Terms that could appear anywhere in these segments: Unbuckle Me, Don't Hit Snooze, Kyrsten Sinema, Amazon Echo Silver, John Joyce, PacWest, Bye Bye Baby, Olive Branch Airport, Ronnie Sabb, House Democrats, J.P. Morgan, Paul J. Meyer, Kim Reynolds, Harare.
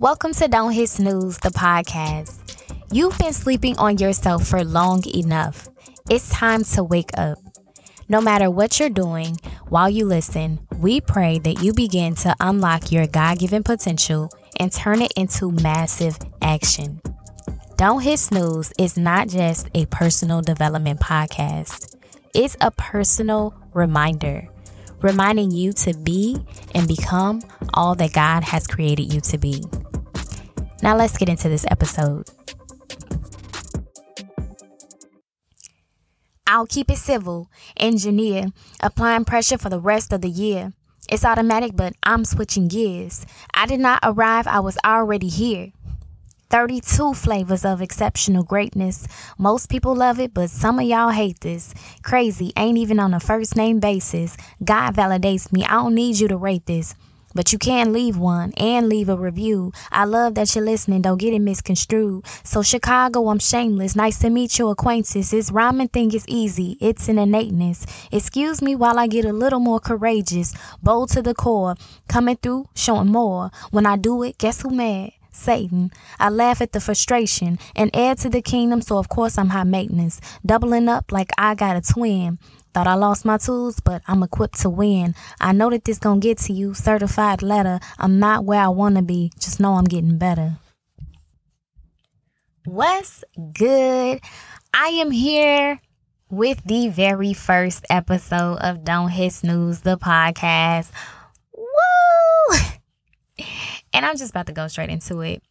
Welcome to Don't Hit Snooze, the podcast. You've been sleeping on yourself for long enough. It's time to wake up. No matter what you're doing, while you listen, we pray that you begin to unlock your God-given potential and turn it into massive action. Don't Hit Snooze is not just a personal development podcast. It's a personal reminder, reminding you to be and become all that God has created you to be. Now let's get into this episode. I'll keep it civil. Engineer, applying pressure for the rest of the year. It's automatic, but I'm switching gears. I did not arrive, I was already here. 32 flavors of exceptional greatness. Most people love it, but some of y'all hate this. Crazy, ain't even on a first name basis. God validates me. I don't need you to rate this. But you can leave one and leave a review. I love that you're listening. Don't get it misconstrued. So Chicago, I'm shameless. Nice to meet your acquaintances. This rhyming thing is easy. It's an innateness. Excuse me while I get a little more courageous. Bold to the core. Coming through, showing more. When I do it, guess who mad? Satan. I laugh at the frustration and add to the kingdom, so of course I'm high maintenance. Doubling up like I got a twin. Thought I lost my tools, but I'm equipped to win. I know that this gonna get to you. Certified letter. I'm not where I wanna be. Just know I'm getting better. What's good? I am here with the very first episode of Don't Hit Snooze, the podcast. Woo! And I'm just about to go straight into it.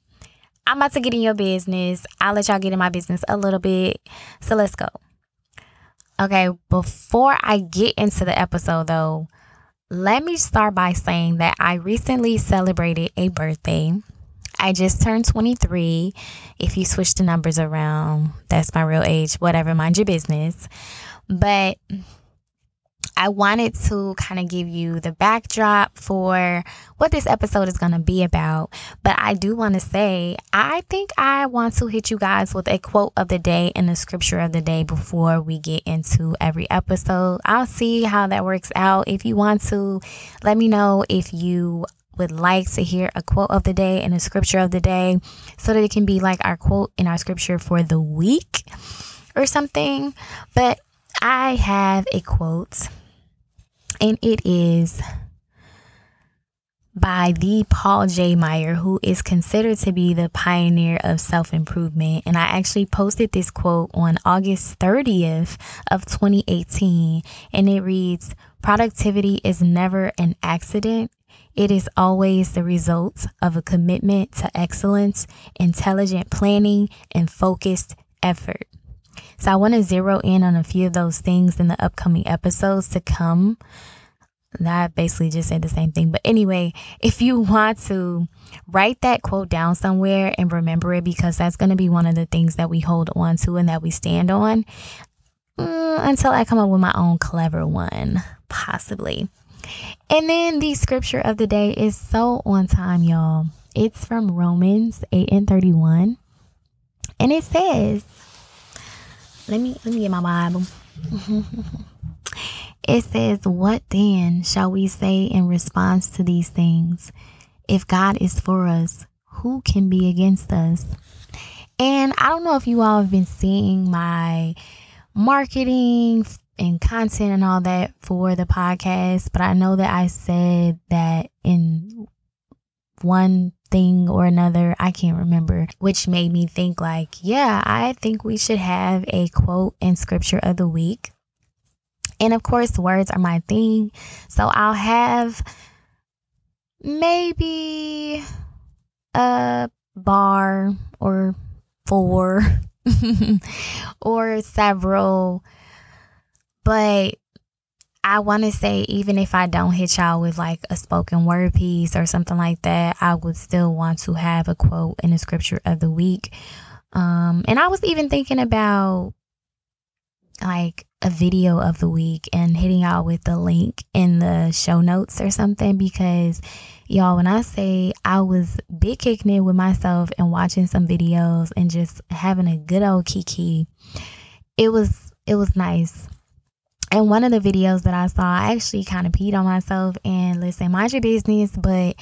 I'm about to get in your business. I'll let y'all get in my business a little bit. So let's go. Okay, before I get into the episode though, let me start by saying that I recently celebrated a birthday. I just turned 23. If you switch the numbers around, that's my real age. Whatever, mind your business. But I wanted to kind of give you the backdrop for what this episode is going to be about. But I do want to say, I think I want to hit you guys with a quote of the day and a scripture of the day before we get into every episode. I'll see how that works out. If you want to, let me know if you would like to hear a quote of the day and a scripture of the day so that it can be like our quote and our scripture for the week or something. But I have a quote. And it is by the Paul J. Meyer, who is considered to be the pioneer of self-improvement. And I actually posted this quote on August 30th of 2018. And it reads, "Productivity is never an accident. It is always the result of a commitment to excellence, intelligent planning, and focused effort." So I want to zero in on a few of those things in the upcoming episodes to come. I basically just said the same thing. But anyway, if you want to write that quote down somewhere and remember it, because that's going to be one of the things that we hold on to and that we stand on until I come up with my own clever one, possibly. And then the scripture of the day is so on time, y'all. It's from Romans 8:31. And it says, Let me get my Bible. It says, "What then shall we say in response to these things? If God is for us, who can be against us?" And I don't know if you all have been seeing my marketing and content and all that for the podcast, but I know that I said that in one thing or another, I can't remember, which made me think like, yeah, I think we should have a quote and scripture of the week. And of course, words are my thing. So I'll have maybe a bar or four or several, but I want to say, even if I don't hit y'all with like a spoken word piece or something like that, I would still want to have a quote and a scripture of the week. And I was even thinking about like a video of the week and hitting y'all with the link in the show notes or something, because y'all, when I say I was big kicking it with myself and watching some videos and just having a good old kiki, it was nice. And one of the videos that I saw, I actually kind of peed on myself, and listen, mind your business, but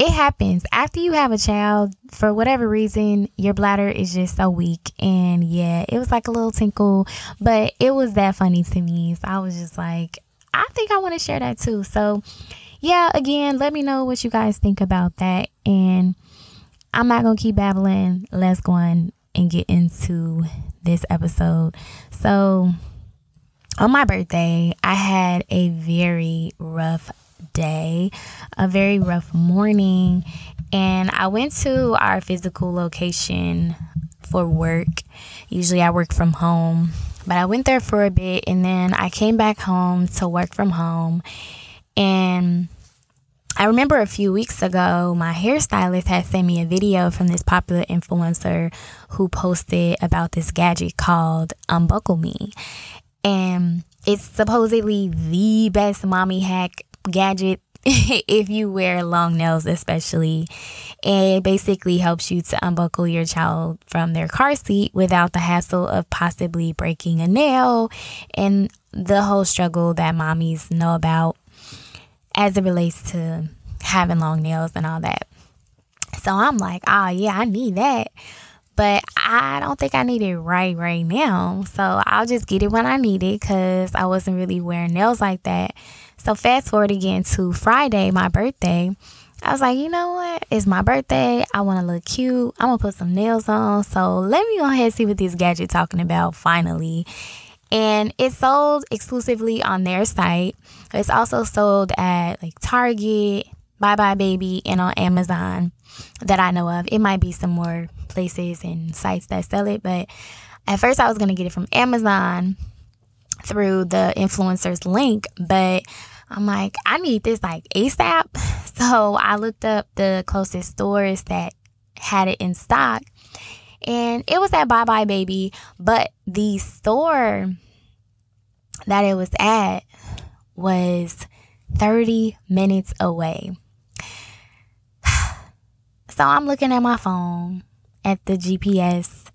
It happens after you have a child. For whatever reason, your bladder is just so weak. And yeah, it was like a little tinkle, but it was that funny to me. So I was just like, I think I want to share that too. So yeah, again, let me know what you guys think about that. And I'm not going to keep babbling. Let's go on and get into this episode. So on my birthday, I had a very rough day, a very rough morning, and I went to our physical location for work. Usually I work from home, but I went there for a bit and then I came back home to work from home. And I remember a few weeks ago, my hairstylist had sent me a video from this popular influencer who posted about this gadget called Unbuckle Me. And it's supposedly the best mommy hack gadget if you wear long nails especially. And it basically helps you to unbuckle your child from their car seat without the hassle of possibly breaking a nail and the whole struggle that mommies know about as it relates to having long nails and all that. So I'm like, oh yeah, I need that. But I don't think I need it right now. So I'll just get it when I need it, because I wasn't really wearing nails like that. So fast forward again to Friday, my birthday. I was like, you know what? It's my birthday. I want to look cute. I'm going to put some nails on. So let me go ahead and see what this gadget talking about finally. And it's sold exclusively on their site. It's also sold at like Target, Bye Bye Baby, and on Amazon that I know of. It might be some more places and sites that sell it. But at first I was going to get it from Amazon through the influencer's link, but I'm like, I need this like ASAP. So I looked up the closest stores that had it in stock, and it was at Bye Bye Baby, but the store that it was at was 30 minutes away. So I'm looking at my phone, at the GPS,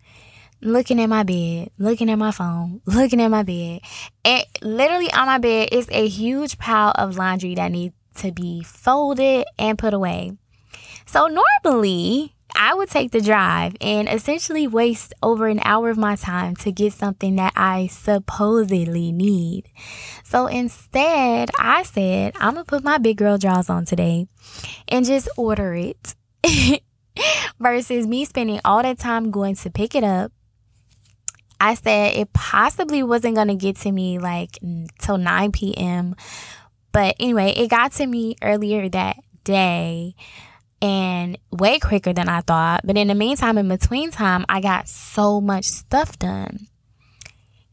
looking at my bed, looking at my phone, looking at my bed. And literally on my bed is a huge pile of laundry that needs to be folded and put away. So normally I would take the drive and essentially waste over an hour of my time to get something that I supposedly need. So instead, I said, I'm going to put my big girl drawers on today and just order it versus me spending all that time going to pick it up. I said it possibly wasn't going to get to me like till 9 p.m. But anyway, it got to me earlier that day and way quicker than I thought. But in the meantime, in between time, I got so much stuff done.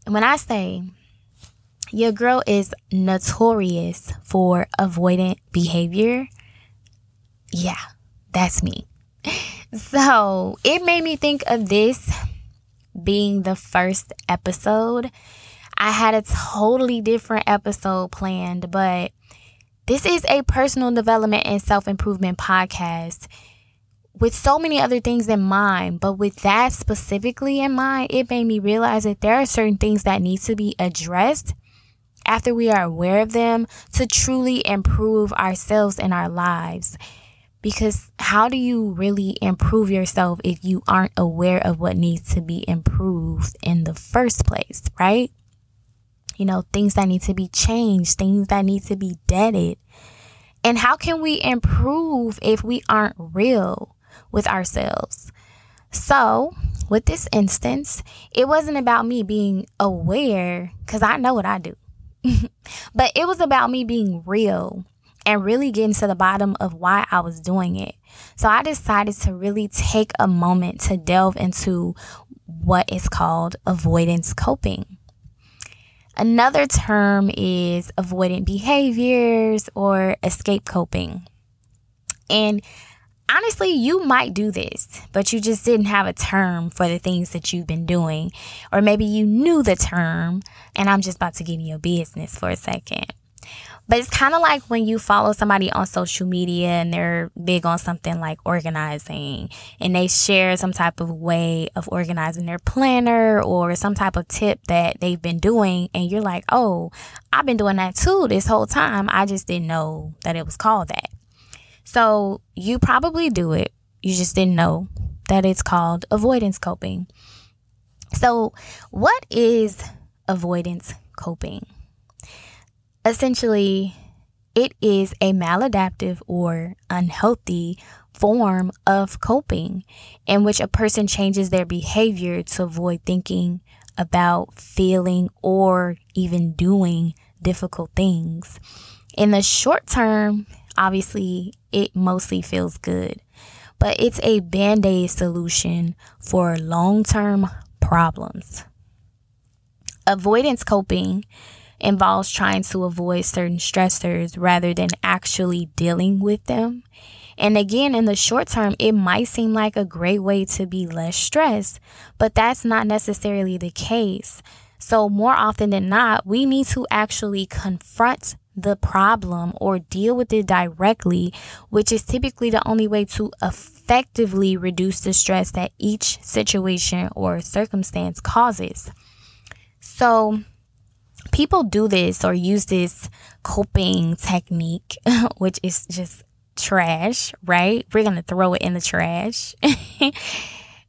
And when I say your girl is notorious for avoidant behavior, yeah, that's me. So it made me think of this being the first episode. I had a totally different episode planned, but this is a personal development and self-improvement podcast with so many other things in mind. But with that specifically in mind, it made me realize that there are certain things that need to be addressed after we are aware of them to truly improve ourselves and our lives. Because how do you really improve yourself if you aren't aware of what needs to be improved in the first place, right? You know, things that need to be changed, things that need to be deaded. And how can we improve if we aren't real with ourselves? So with this instance, it wasn't about me being aware, because I know what I do. But it was about me being real and really getting to the bottom of why I was doing it. So I decided to really take a moment to delve into what is called avoidance coping. Another term is avoidant behaviors or escape coping. And honestly, you might do this, but you just didn't have a term for the things that you've been doing. Or maybe you knew the term, and I'm just about to get in your business for a second. But it's kind of like when you follow somebody on social media and they're big on something like organizing, and they share some type of way of organizing their planner or some type of tip that they've been doing. And you're like, oh, I've been doing that too this whole time. I just didn't know that it was called that. So you probably do it. You just didn't know that it's called avoidance coping. So what is avoidance coping? Essentially, it is a maladaptive or unhealthy form of coping in which a person changes their behavior to avoid thinking about, feeling, or even doing difficult things. In the short term, obviously, it mostly feels good, but it's a band-aid solution for long-term problems. Avoidance coping involves trying to avoid certain stressors rather than actually dealing with them. And again, in the short term, it might seem like a great way to be less stressed, but that's not necessarily the case. So more often than not, we need to actually confront the problem or deal with it directly, which is typically the only way to effectively reduce the stress that each situation or circumstance causes. So people do this or use this coping technique, which is just trash, right? We're going to throw it in the trash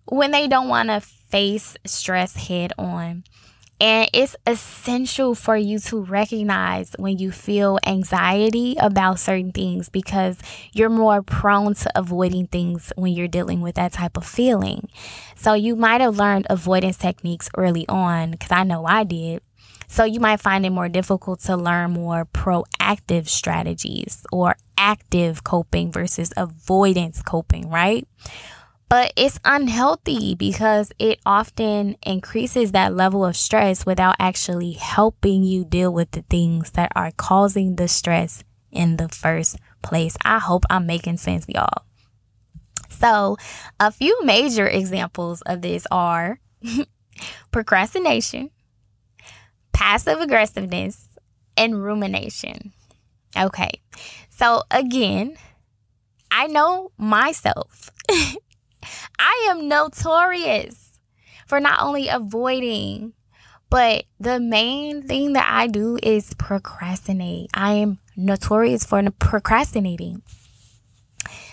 when they don't want to face stress head on. And it's essential for you to recognize when you feel anxiety about certain things, because you're more prone to avoiding things when you're dealing with that type of feeling. So you might have learned avoidance techniques early on, because I know I did. So you might find it more difficult to learn more proactive strategies or active coping versus avoidance coping, right? But it's unhealthy because it often increases that level of stress without actually helping you deal with the things that are causing the stress in the first place. I hope I'm making sense, y'all. So a few major examples of this are procrastination, passive aggressiveness, and rumination. Okay, so again, I know myself. I am notorious for not only avoiding, but the main thing that I do is procrastinate. I am notorious for procrastinating.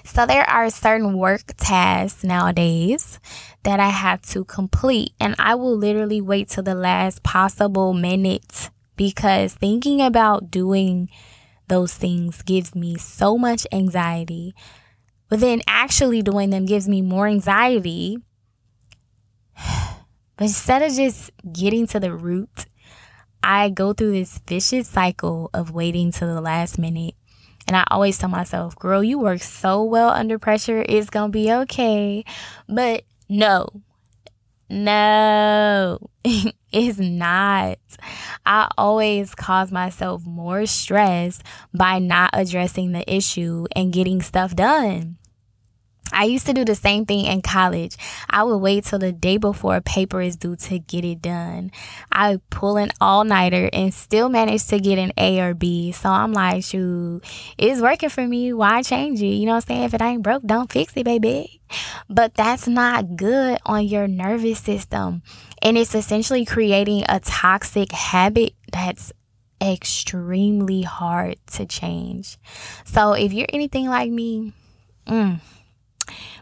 So there are certain work tasks nowadays that I have to complete, and I will literally wait till the last possible minute because thinking about doing those things gives me so much anxiety. But then actually doing them gives me more anxiety. But instead of just getting to the root, I go through this vicious cycle of waiting till the last minute. And I always tell myself, girl, you work so well under pressure. It's going to be okay. But no, it's not. I always cause myself more stress by not addressing the issue and getting stuff done. I used to do the same thing in college. I would wait till the day before a paper is due to get it done. I would pull an all-nighter and still manage to get an A or B. So I'm like, shoot, it's working for me. Why change it? You know what I'm saying? If it ain't broke, don't fix it, baby. But that's not good on your nervous system. And it's essentially creating a toxic habit that's extremely hard to change. So if you're anything like me,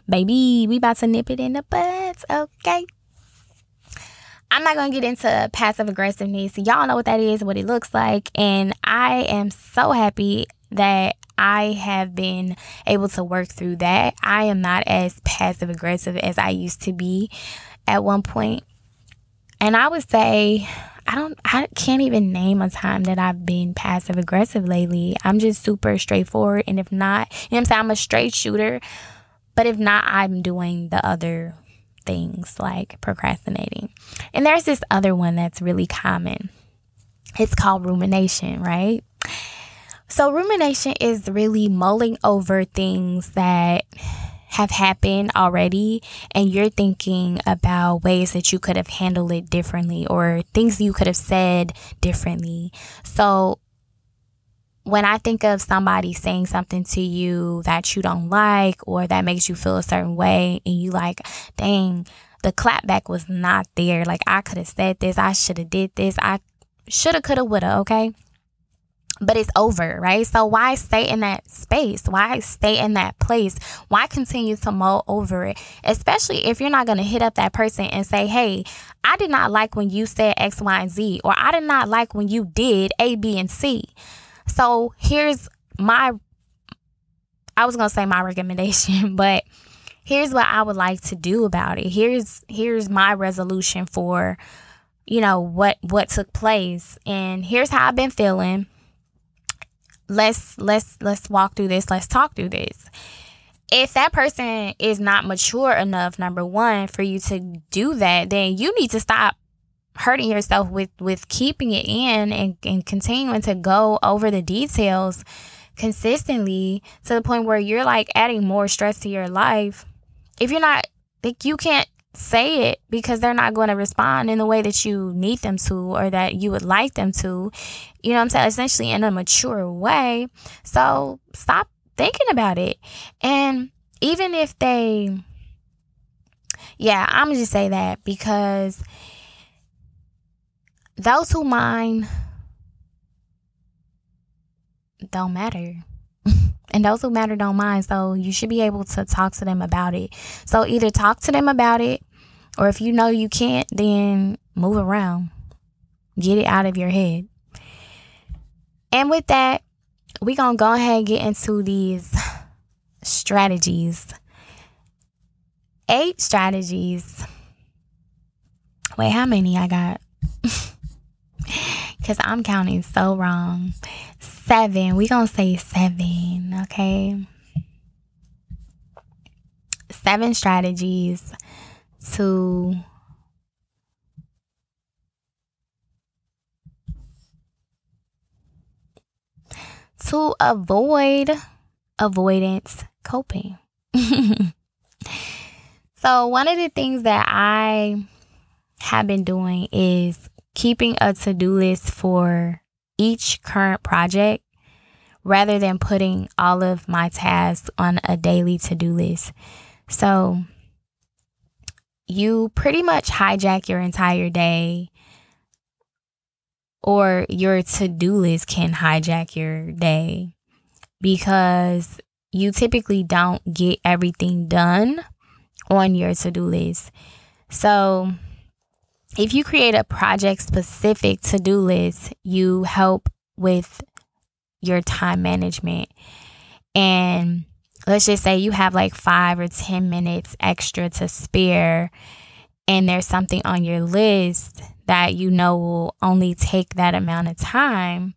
baby, we about to nip it in the buds, okay? I'm not going to get into passive aggressiveness. Y'all know what that is, what it looks like. And I am so happy that I have been able to work through that. I am not as passive aggressive as I used to be at one point. And I would say I can't even name a time that I've been passive aggressive lately. I'm just super straightforward. And if not, you know what I'm saying? I'm a straight shooter. But if not, I'm doing the other things like procrastinating. And there's this other one that's really common. It's called rumination, right? So rumination is really mulling over things that have happened already. And you're thinking about ways that you could have handled it differently or things you could have said differently. So when I think of somebody saying something to you that you don't like or that makes you feel a certain way and you like, dang, the clapback was not there. Like I could have said this. I should have did this. I should have, could have, would have. Okay. but it's over, right? So why stay in that space? Why stay in that place? Why continue to mull over it? Especially if you're not going to hit up that person and say, hey, I did not like when you said X, Y, and Z, or I did not like when you did A, B, and C. So here's my recommendation, but here's what I would like to do about it. Here's my resolution for, you know, what took place. And here's how I've been feeling. Let's walk through this. Let's talk through this. If that person is not mature enough, number one, for you to do that, then you need to stop hurting yourself with keeping it in and continuing to go over the details consistently to the point where you're like adding more stress to your life. If you're not, like, you can't say it because they're not going to respond in the way that you need them to or that you would like them to, you know what I'm saying, essentially in a mature way. So stop thinking about it. And even if they, I'm going to just say that because those who mind don't matter. And those who matter don't mind. So you should be able to talk to them about it. So either talk to them about it, or if you know you can't, then move around. Get it out of your head. And with that, we're going to go ahead and get into these strategies. 8 strategies. Wait, how many I got? Because I'm counting so wrong. 7. We're going to say 7, okay? 7 strategies to avoid avoidance coping. So one of the things that I have been doing is keeping a to-do list for each current project rather than putting all of my tasks on a daily to-do list. So you pretty much hijack your entire day, or your to-do list can hijack your day, because you typically don't get everything done on your to-do list. So if you create a project-specific to-do list, you help with your time management. And let's just say you have like 5 or 10 minutes extra to spare, and there's something on your list that you know will only take that amount of time,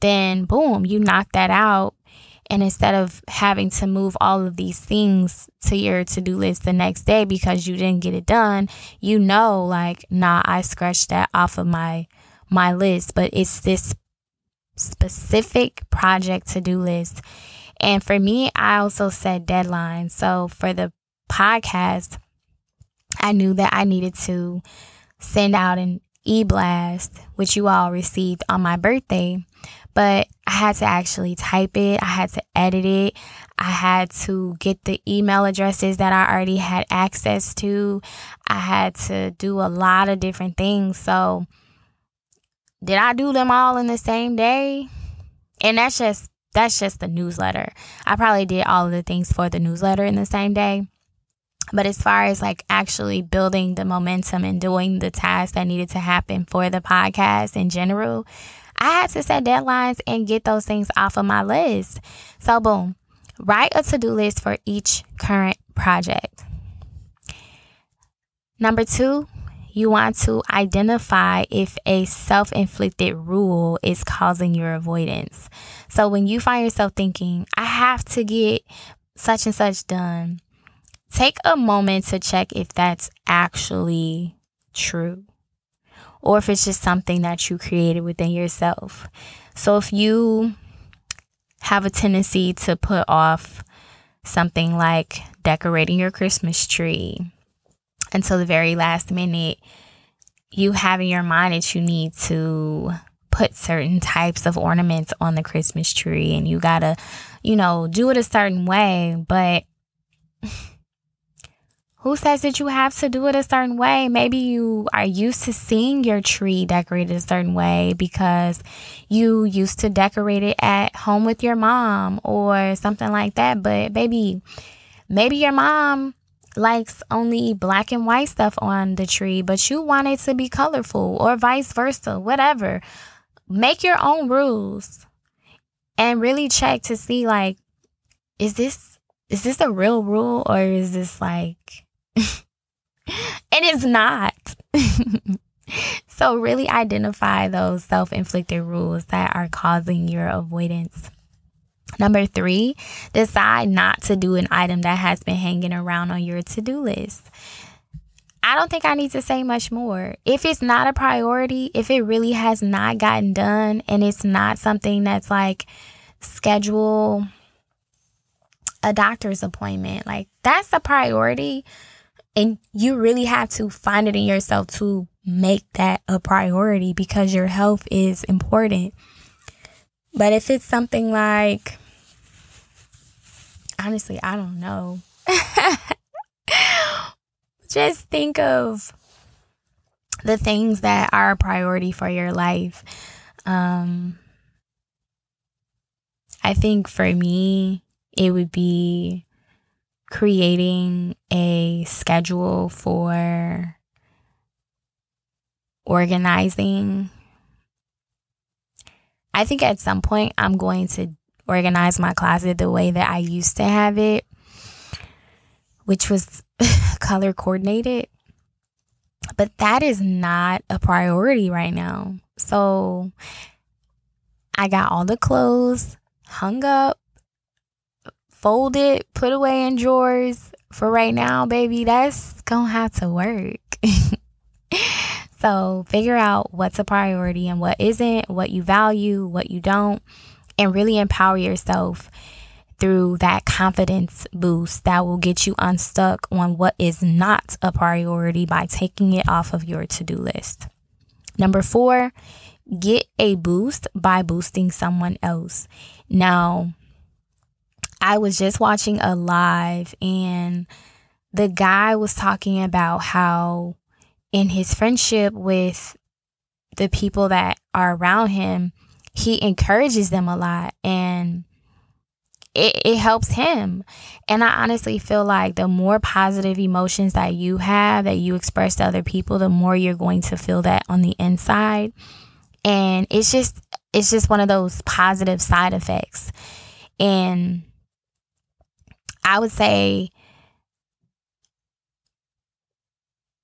then boom, you knock that out. And instead of having to move all of these things to your to-do list the next day because you didn't get it done, you know, like, nah, I scratched that off of my list. But it's this specific project to-do list. And for me, I also set deadlines. So for the podcast, I knew that I needed to send out an e-blast, which you all received on my birthday. But I had to actually type it. I had to edit it. I had to get the email addresses that I already had access to. I had to do a lot of different things. So did I do them all in the same day? And that's just the newsletter. I probably did all of the things for the newsletter in the same day. But as far as like actually building the momentum and doing the tasks that needed to happen for the podcast in general, I had to set deadlines and get those things off of my list. So boom, write a to-do list for each current project. Number 2, you want to identify if a self-inflicted rule is causing your avoidance. So when you find yourself thinking, I have to get such and such done, take a moment to check if that's actually true, or if it's just something that you created within yourself. So if you have a tendency to put off something like decorating your Christmas tree until the very last minute, you have in your mind that you need to put certain types of ornaments on the Christmas tree and you gotta, you know, do it a certain way. But Who says that you have to do it a certain way? Maybe you are used to seeing your tree decorated a certain way because you used to decorate it at home with your mom or something like that. But baby, maybe your mom likes only black and white stuff on the tree, but you want it to be colorful, or vice versa, whatever. Make your own rules and really check to see, like, is this a real rule, or is this like, it is not. So really identify those self-inflicted rules that are causing your avoidance. Number 3, decide not to do an item that has been hanging around on your to-do list. I don't think I need to say much more. If it's not a priority, if it really has not gotten done, and it's not something that's like schedule a doctor's appointment, like that's a priority, and you really have to find it in yourself to make that a priority because your health is important. But if it's something like, honestly, I don't know. Just think of the things that are a priority for your life. I think for me, it would be creating a schedule for organizing. I think at some point I'm going to organize my closet the way that I used to have it, which was color coordinated. But that is not a priority right now. So I got all the clothes hung up, folded, put away in drawers for right now, baby. That's gonna have to work. So figure out what's a priority and what isn't, what you value, what you don't, and really empower yourself through that confidence boost that will get you unstuck on what is not a priority by taking it off of your to-do list. Number 4, get a boost by boosting someone else. Now, I was just watching a live and the guy was talking about how in his friendship with the people that are around him, he encourages them a lot, and it helps him. And I honestly feel like the more positive emotions that you have, that you express to other people, the more you're going to feel that on the inside. And it's just one of those positive side effects. And I would say,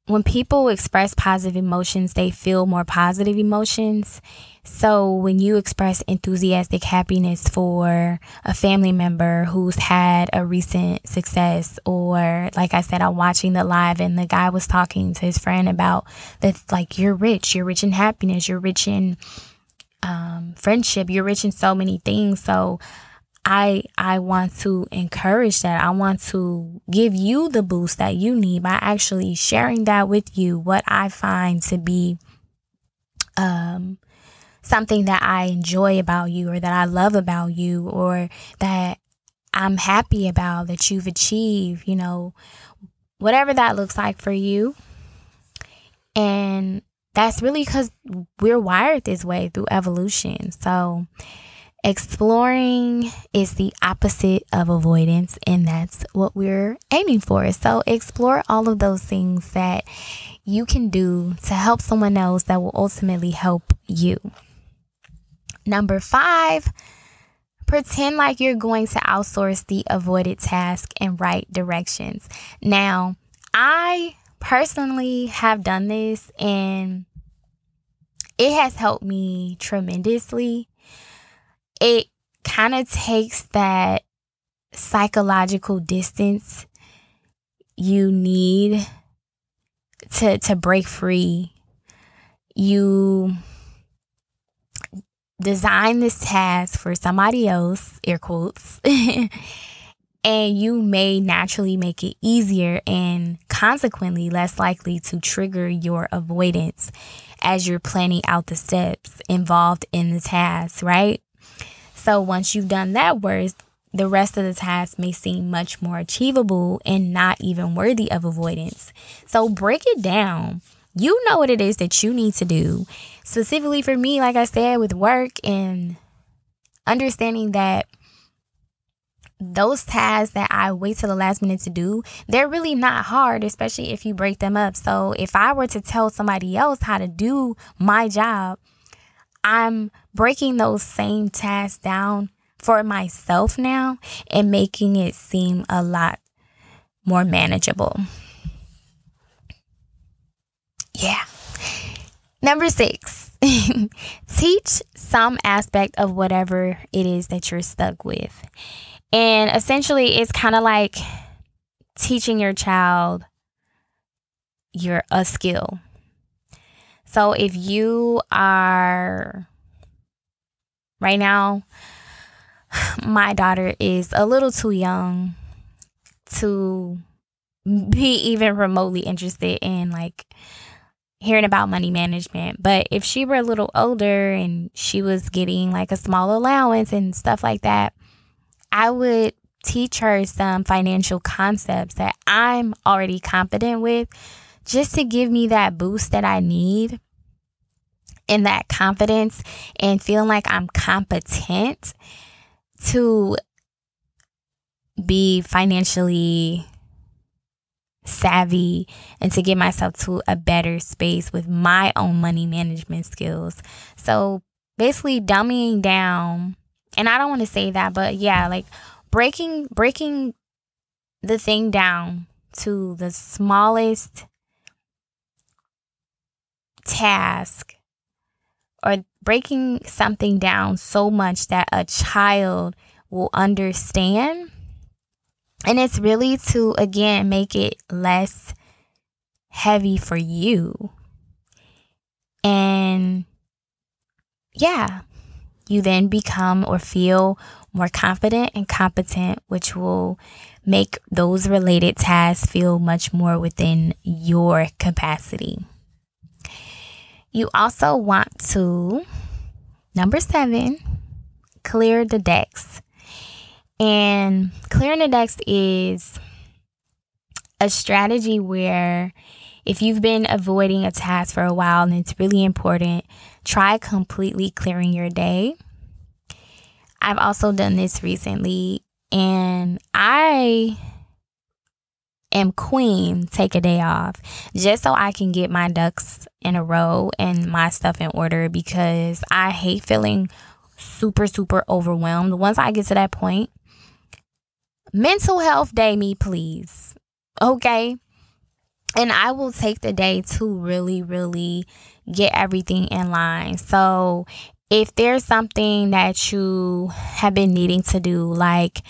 when people express positive emotions, they feel more positive emotions. So when you express enthusiastic happiness for a family member who's had a recent success, or like I said, I'm watching the live and the guy was talking to his friend about that, like, you're rich in happiness, you're rich in friendship, you're rich in so many things. So I want to encourage that. I want to give you the boost that you need by actually sharing that with you, what I find to be something that I enjoy about you, or that I love about you, or that I'm happy about that you've achieved, you know, whatever that looks like for you. And that's really because we're wired this way through evolution. So exploring is the opposite of avoidance, and that's what we're aiming for. So explore all of those things that you can do to help someone else that will ultimately help you. Number 5, pretend like you're going to outsource the avoided task and write directions. Now, I personally have done this, and it has helped me tremendously. It kind of takes that psychological distance you need to break free. You design this task for somebody else, air quotes, and you may naturally make it easier and consequently less likely to trigger your avoidance as you're planning out the steps involved in the task, right? So once you've done that worst the rest of the tasks may seem much more achievable and not even worthy of avoidance. So break it down. You know what it is that you need to do. Specifically for me, like I said, with work and understanding that those tasks that I wait till the last minute to do, they're really not hard, especially if you break them up. So if I were to tell somebody else how to do my job, I'm breaking those same tasks down for myself now and making it seem a lot more manageable. Yeah. Number 6, teach some aspect of whatever it is that you're stuck with. And essentially, it's kind of like teaching your child a skill. So if you are, right now, my daughter is a little too young to be even remotely interested in like hearing about money management. But if she were a little older and she was getting like a small allowance and stuff like that, I would teach her some financial concepts that I'm already confident with, just to give me that boost that I need and that confidence and feeling like I'm competent to be financially savvy and to get myself to a better space with my own money management skills. So basically dumbing down. And I don't want to say that, but yeah, like breaking the thing down to the smallest task, or breaking something down so much that a child will understand. And it's really to, again, make it less heavy for you. And yeah, you then become or feel more confident and competent, which will make those related tasks feel much more within your capacity. You also want to, number 7, clear the decks. And clearing the decks is a strategy where if you've been avoiding a task for a while and it's really important, try completely clearing your day. I've also done this recently, and I am queen take a day off just so I can get my ducks in a row and my stuff in order, because I hate feeling super, super overwhelmed. Once I get to that point, mental health day me, please. Okay. And I will take the day to really, really get everything in line. So if there's something that you have been needing to do, like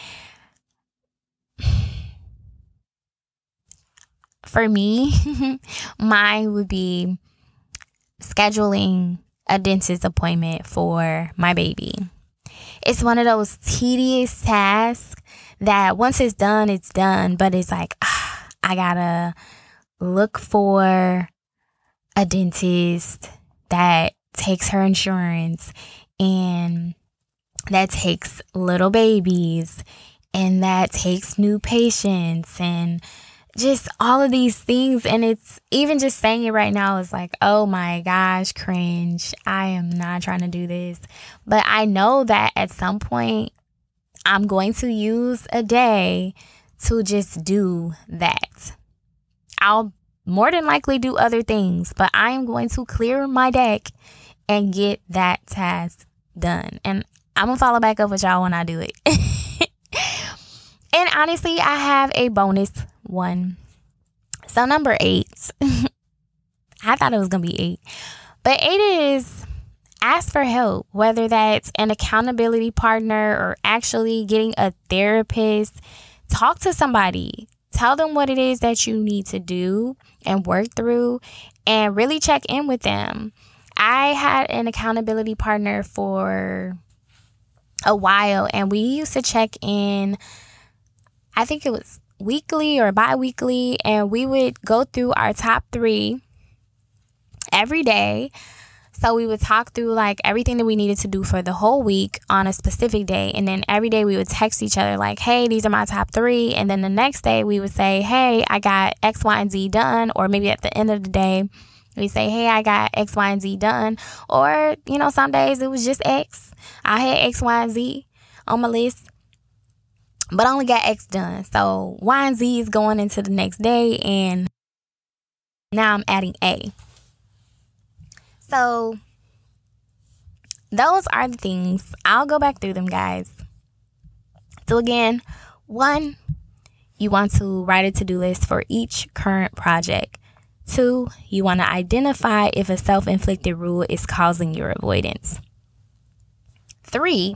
for me, mine would be scheduling a dentist appointment for my baby. It's one of those tedious tasks that once it's done, but it's like, I gotta look for a dentist that takes her insurance and that takes little babies and that takes new patients and just all of these things. And it's even just saying it right now is like, oh my gosh, cringe. I am not trying to do this. But I know that at some point I'm going to use a day to just do that. I'll more than likely do other things, but I am going to clear my deck and get that task done. And I'm going to follow back up with y'all when I do it. And honestly, I have a bonus one. So number 8, I thought it was going to be 8, but 8 is ask for help, whether that's an accountability partner or actually getting a therapist. Talk to somebody. Tell them what it is that you need to do and work through, and really check in with them. I had an accountability partner for a while, and we used to check in, I think it was weekly or bi-weekly, and we would go through our top 3 every day. So we would talk through like everything that we needed to do for the whole week on a specific day. And then every day we would text each other like, hey, these are my top three. And then the next day we would say, hey, I got X, Y, and Z done. Or maybe at the end of the day, we say, hey, I got X, Y, and Z done. Or, you know, some days it was just X. I had X, Y, and Z on my list, but only got X done. So Y and Z is going into the next day, and now I'm adding A. So those are the things. I'll go back through them, guys. So again, 1, you want to write a to-do list for each current project. 2, you want to identify if a self-inflicted rule is causing your avoidance. 3,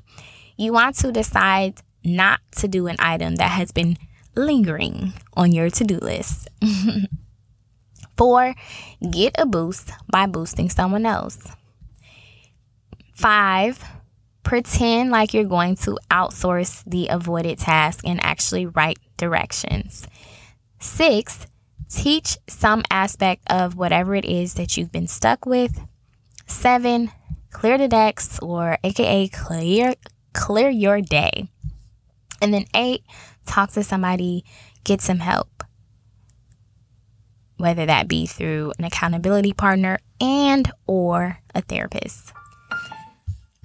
you want to decide not to do an item that has been lingering on your to-do list. 4, get a boost by boosting someone else. 5, pretend like you're going to outsource the avoided task and actually write directions. 6, teach some aspect of whatever it is that you've been stuck with. 7, clear the decks, or aka clear your day. And then 8, talk to somebody, get some help, whether that be through an accountability partner and or a therapist.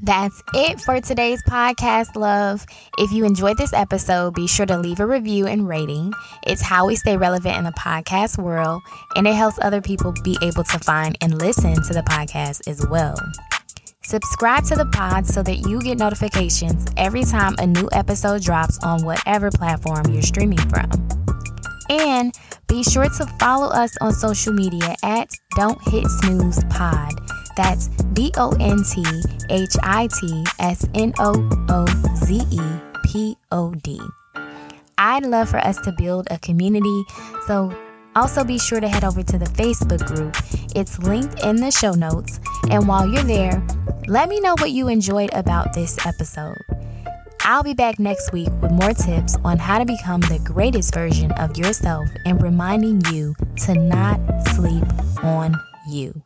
That's it for today's podcast, love. If you enjoyed this episode, be sure to leave a review and rating. It's how we stay relevant in the podcast world, and it helps other people be able to find and listen to the podcast as well. Subscribe to the pod so that you get notifications every time a new episode drops on whatever platform you're streaming from. And be sure to follow us on social media at Don't Hit Snooze Pod. That's DonthitSnoozePod. I'd love for us to build a community, so also be sure to head over to the Facebook group. It's linked in the show notes. And while you're there, let me know what you enjoyed about this episode. I'll be back next week with more tips on how to become the greatest version of yourself and reminding you to not sleep on you.